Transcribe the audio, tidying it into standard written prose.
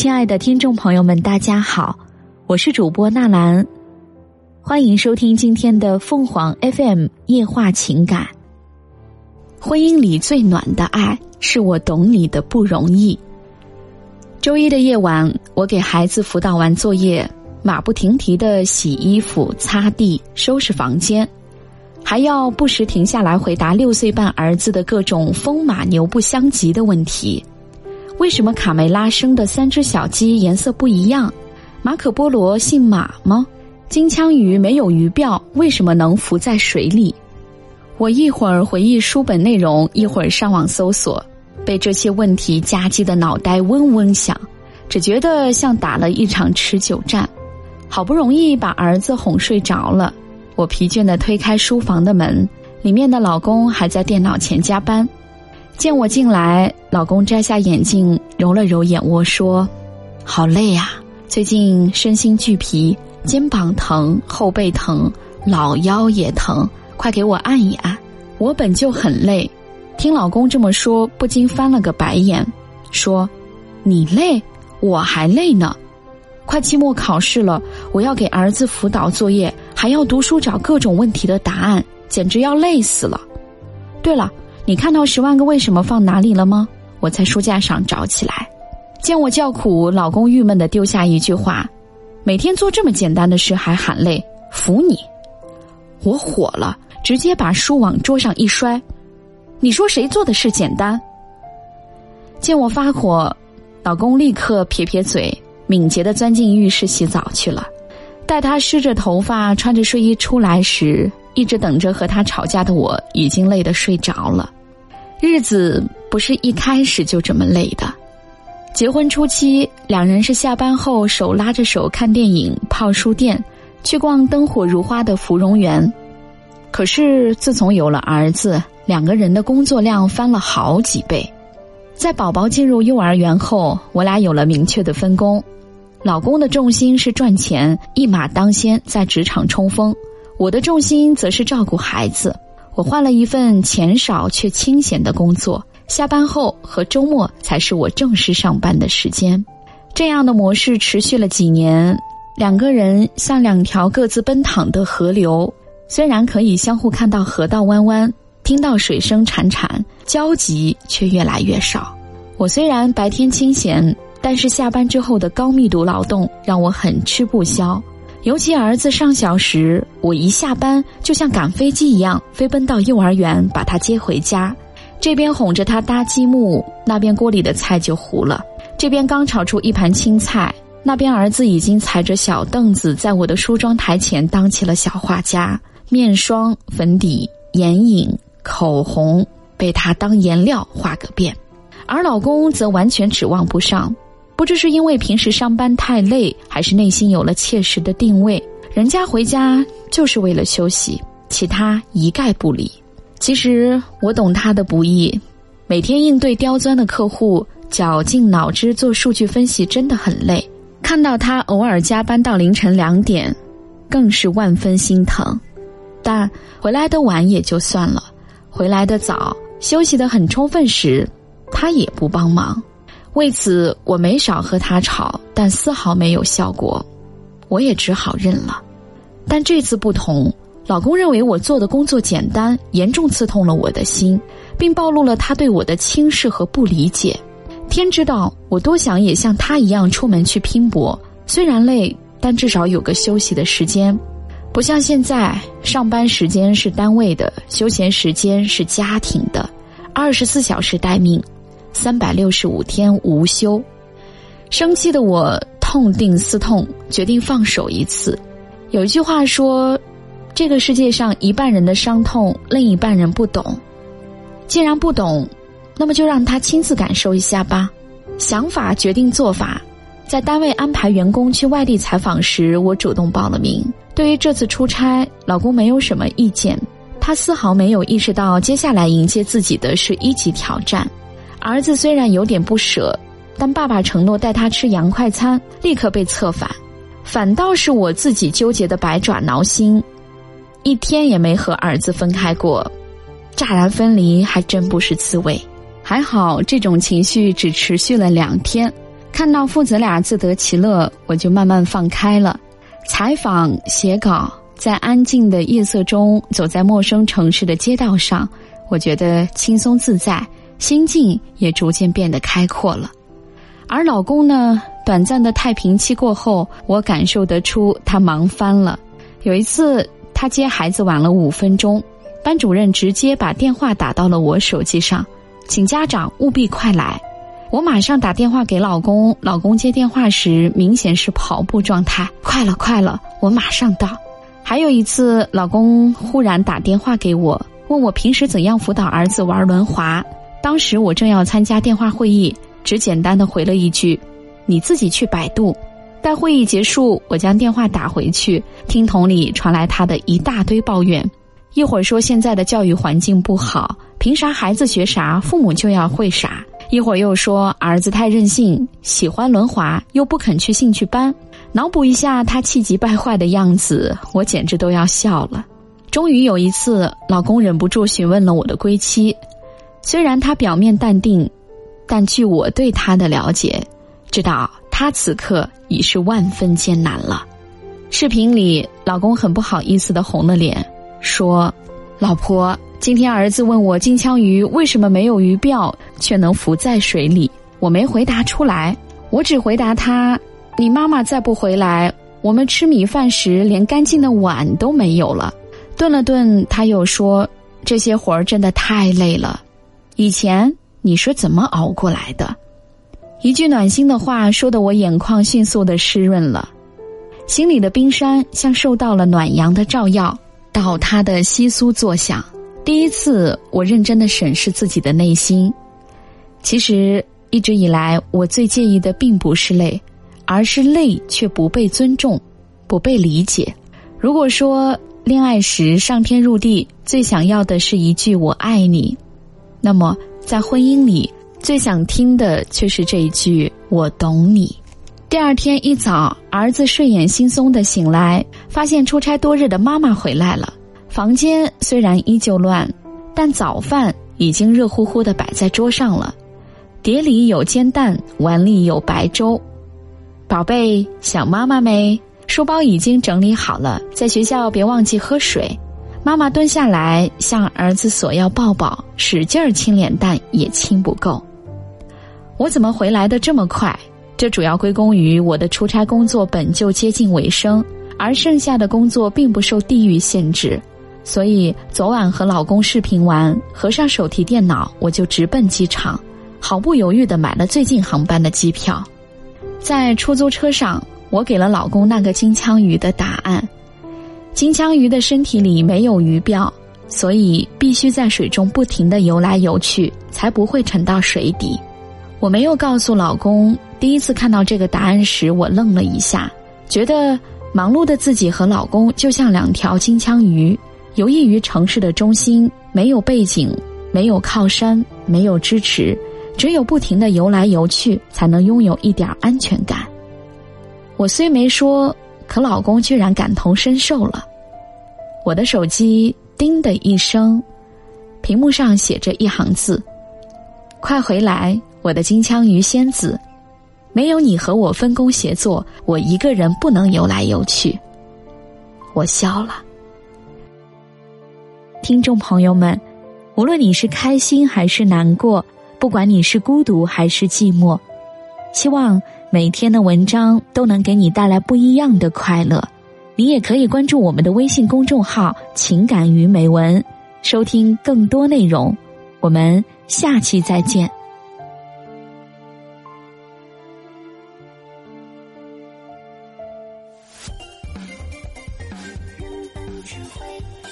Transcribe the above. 亲爱的听众朋友们，大家好，我是主播纳兰，欢迎收听今天的凤凰 FM 夜话情感。婚姻里最暖的爱，是我懂你的不容易。周一的夜晚，我给孩子辅导完作业，马不停蹄地洗衣服、擦地、收拾房间，还要不时停下来回答6岁半儿子的各种风马牛不相及的问题。为什么卡梅拉生的3只小鸡颜色不一样？马可波罗姓马吗？金枪鱼没有鱼鳔，为什么能浮在水里？我一会儿回忆书本内容，一会儿上网搜索，被这些问题夹击的脑袋嗡嗡响，只觉得像打了一场持久战。好不容易把儿子哄睡着了，我疲倦地推开书房的门，里面的老公还在电脑前加班。见我进来，老公摘下眼镜，揉了揉眼窝，说：“好累啊，最近身心俱疲，肩膀疼，后背疼，老腰也疼，快给我按一按。”我本就很累，听老公这么说，不禁翻了个白眼，说：“你累？我还累呢。快期末考试了，我要给儿子辅导作业，还要读书找各种问题的答案，简直要累死了。对了，你看到10万个为什么放哪里了吗？我在书架上找起来。”见我叫苦，老公郁闷地丢下一句话：“每天做这么简单的事还喊累，服你！”我火了，直接把书往桌上一摔：“你说谁做的事简单？”见我发火，老公立刻撇撇嘴，敏捷地钻进浴室洗澡去了。待他湿着头发，穿着睡衣出来时，一直等着和他吵架的我已经累得睡着了。日子不是一开始就这么累的。结婚初期，两人是下班后手拉着手看电影、泡书店，去逛灯火如花的芙蓉园。可是自从有了儿子，两个人的工作量翻了好几倍。在宝宝进入幼儿园后，我俩有了明确的分工。老公的重心是赚钱，一马当先，在职场冲锋。我的重心则是照顾孩子，我换了一份钱少却清闲的工作，下班后和周末才是我正式上班的时间。这样的模式持续了几年，两个人像2条各自奔淌的河流，虽然可以相互看到河道弯弯，听到水声潺潺，交集却越来越少。我虽然白天清闲，但是下班之后的高密度劳动让我很吃不消。尤其儿子上小时，我一下班就像赶飞机一样飞奔到幼儿园把他接回家，这边哄着他搭积木，那边锅里的菜就糊了，这边刚炒出一盘青菜，那边儿子已经踩着小凳子在我的梳妆台前当起了小画家，面霜、粉底、眼影、口红被他当颜料画个遍。而老公则完全指望不上，不知是因为平时上班太累，还是内心有了切实的定位，人家回家就是为了休息，其他一概不理。其实我懂他的不易，每天应对刁钻的客户，绞尽脑汁做数据分析真的很累，看到他偶尔加班到凌晨2点，更是万分心疼。但回来的晚也就算了，回来的早，休息得很充分时，他也不帮忙。为此我没少和他吵，但丝毫没有效果，我也只好认了。但这次不同，老公认为我做的工作简单，严重刺痛了我的心，并暴露了他对我的轻视和不理解。天知道我多想也像他一样出门去拼搏，虽然累，但至少有个休息的时间。不像现在，上班时间是单位的，休闲时间是家庭的，24小时待命，365天无休。生气的我痛定思痛，决定放手一次。有一句话说，这个世界上一半人的伤痛，另一半人不懂。既然不懂，那么就让他亲自感受一下吧。想法决定做法。在单位安排员工去外地采访时，我主动报了名。对于这次出差，老公没有什么意见，他丝毫没有意识到接下来迎接自己的是1级挑战。儿子虽然有点不舍，但爸爸承诺带他吃洋快餐，立刻被策反。反倒是我自己纠结的百爪挠心，1天也没和儿子分开过，乍然分离还真不是滋味。还好这种情绪只持续了2天，看到父子俩自得其乐，我就慢慢放开了。采访、写稿，在安静的夜色中走在陌生城市的街道上，我觉得轻松自在，心境也逐渐变得开阔了。而老公呢，短暂的太平期过后，我感受得出他忙翻了。有一次他接孩子晚了5分钟，班主任直接把电话打到了我手机上，请家长务必快来。我马上打电话给老公，老公接电话时明显是跑步状态，快了快了，我马上到。还有一次，老公忽然打电话给我，问我平时怎样辅导儿子玩轮滑。当时我正要参加电话会议，只简单的回了一句：你自己去百度。待会议结束，我将电话打回去，听筒里传来他的一大堆抱怨，一会儿说现在的教育环境不好，凭啥孩子学啥父母就要会啥，一会儿又说儿子太任性，喜欢轮滑又不肯去兴趣班。脑补一下他气急败坏的样子，我简直都要笑了。终于有一次，老公忍不住询问了我的归期，虽然他表面淡定，但据我对他的了解，知道他此刻已是万分艰难了。视频里，老公很不好意思地红了脸，说：老婆，今天儿子问我金枪鱼为什么没有鱼鳔却能浮在水里，我没回答出来，我只回答他，你妈妈再不回来，我们吃米饭时连干净的碗都没有了。顿了顿，他又说，这些活儿真的太累了，以前你是怎么熬过来的。一句暖心的话说得我眼眶迅速的湿润了，心里的冰山像受到了暖阳的照耀，倒塌的窸窣作响。第一次我认真的审视自己的内心，其实一直以来我最介意的并不是累，而是累却不被尊重，不被理解。如果说恋爱时上天入地最想要的是一句我爱你，那么在婚姻里最想听的却是这一句我懂你。第二天一早，儿子睡眼惺忪地醒来，发现出差多日的妈妈回来了。房间虽然依旧乱，但早饭已经热乎乎地摆在桌上了，碟里有煎蛋，碗里有白粥。宝贝，想妈妈没？书包已经整理好了，在学校别忘记喝水。妈妈蹲下来向儿子索要抱抱，使劲亲脸蛋也亲不够。我怎么回来的这么快？这主要归功于我的出差工作本就接近尾声，而剩下的工作并不受地域限制，所以昨晚和老公视频完，合上手提电脑，我就直奔机场，毫不犹豫地买了最近航班的机票。在出租车上，我给了老公那个金枪鱼的答案。金枪鱼的身体里没有鱼鳔，所以必须在水中不停地游来游去，才不会沉到水底。我没有告诉老公，第一次看到这个答案时我愣了一下，觉得忙碌的自己和老公就像两条金枪鱼，游弋于城市的中心，没有背景，没有靠山，没有支持，只有不停地游来游去，才能拥有一点安全感。我虽没说，可老公居然感同身受了。我的手机叮的一声，屏幕上写着一行字：快回来，我的金枪鱼仙子，没有你和我分工协作，我一个人不能游来游去。我笑了。听众朋友们，无论你是开心还是难过，不管你是孤独还是寂寞，希望每天的文章都能给你带来不一样的快乐。你也可以关注我们的微信公众号情感与美文，收听更多内容。我们下期再见。只会。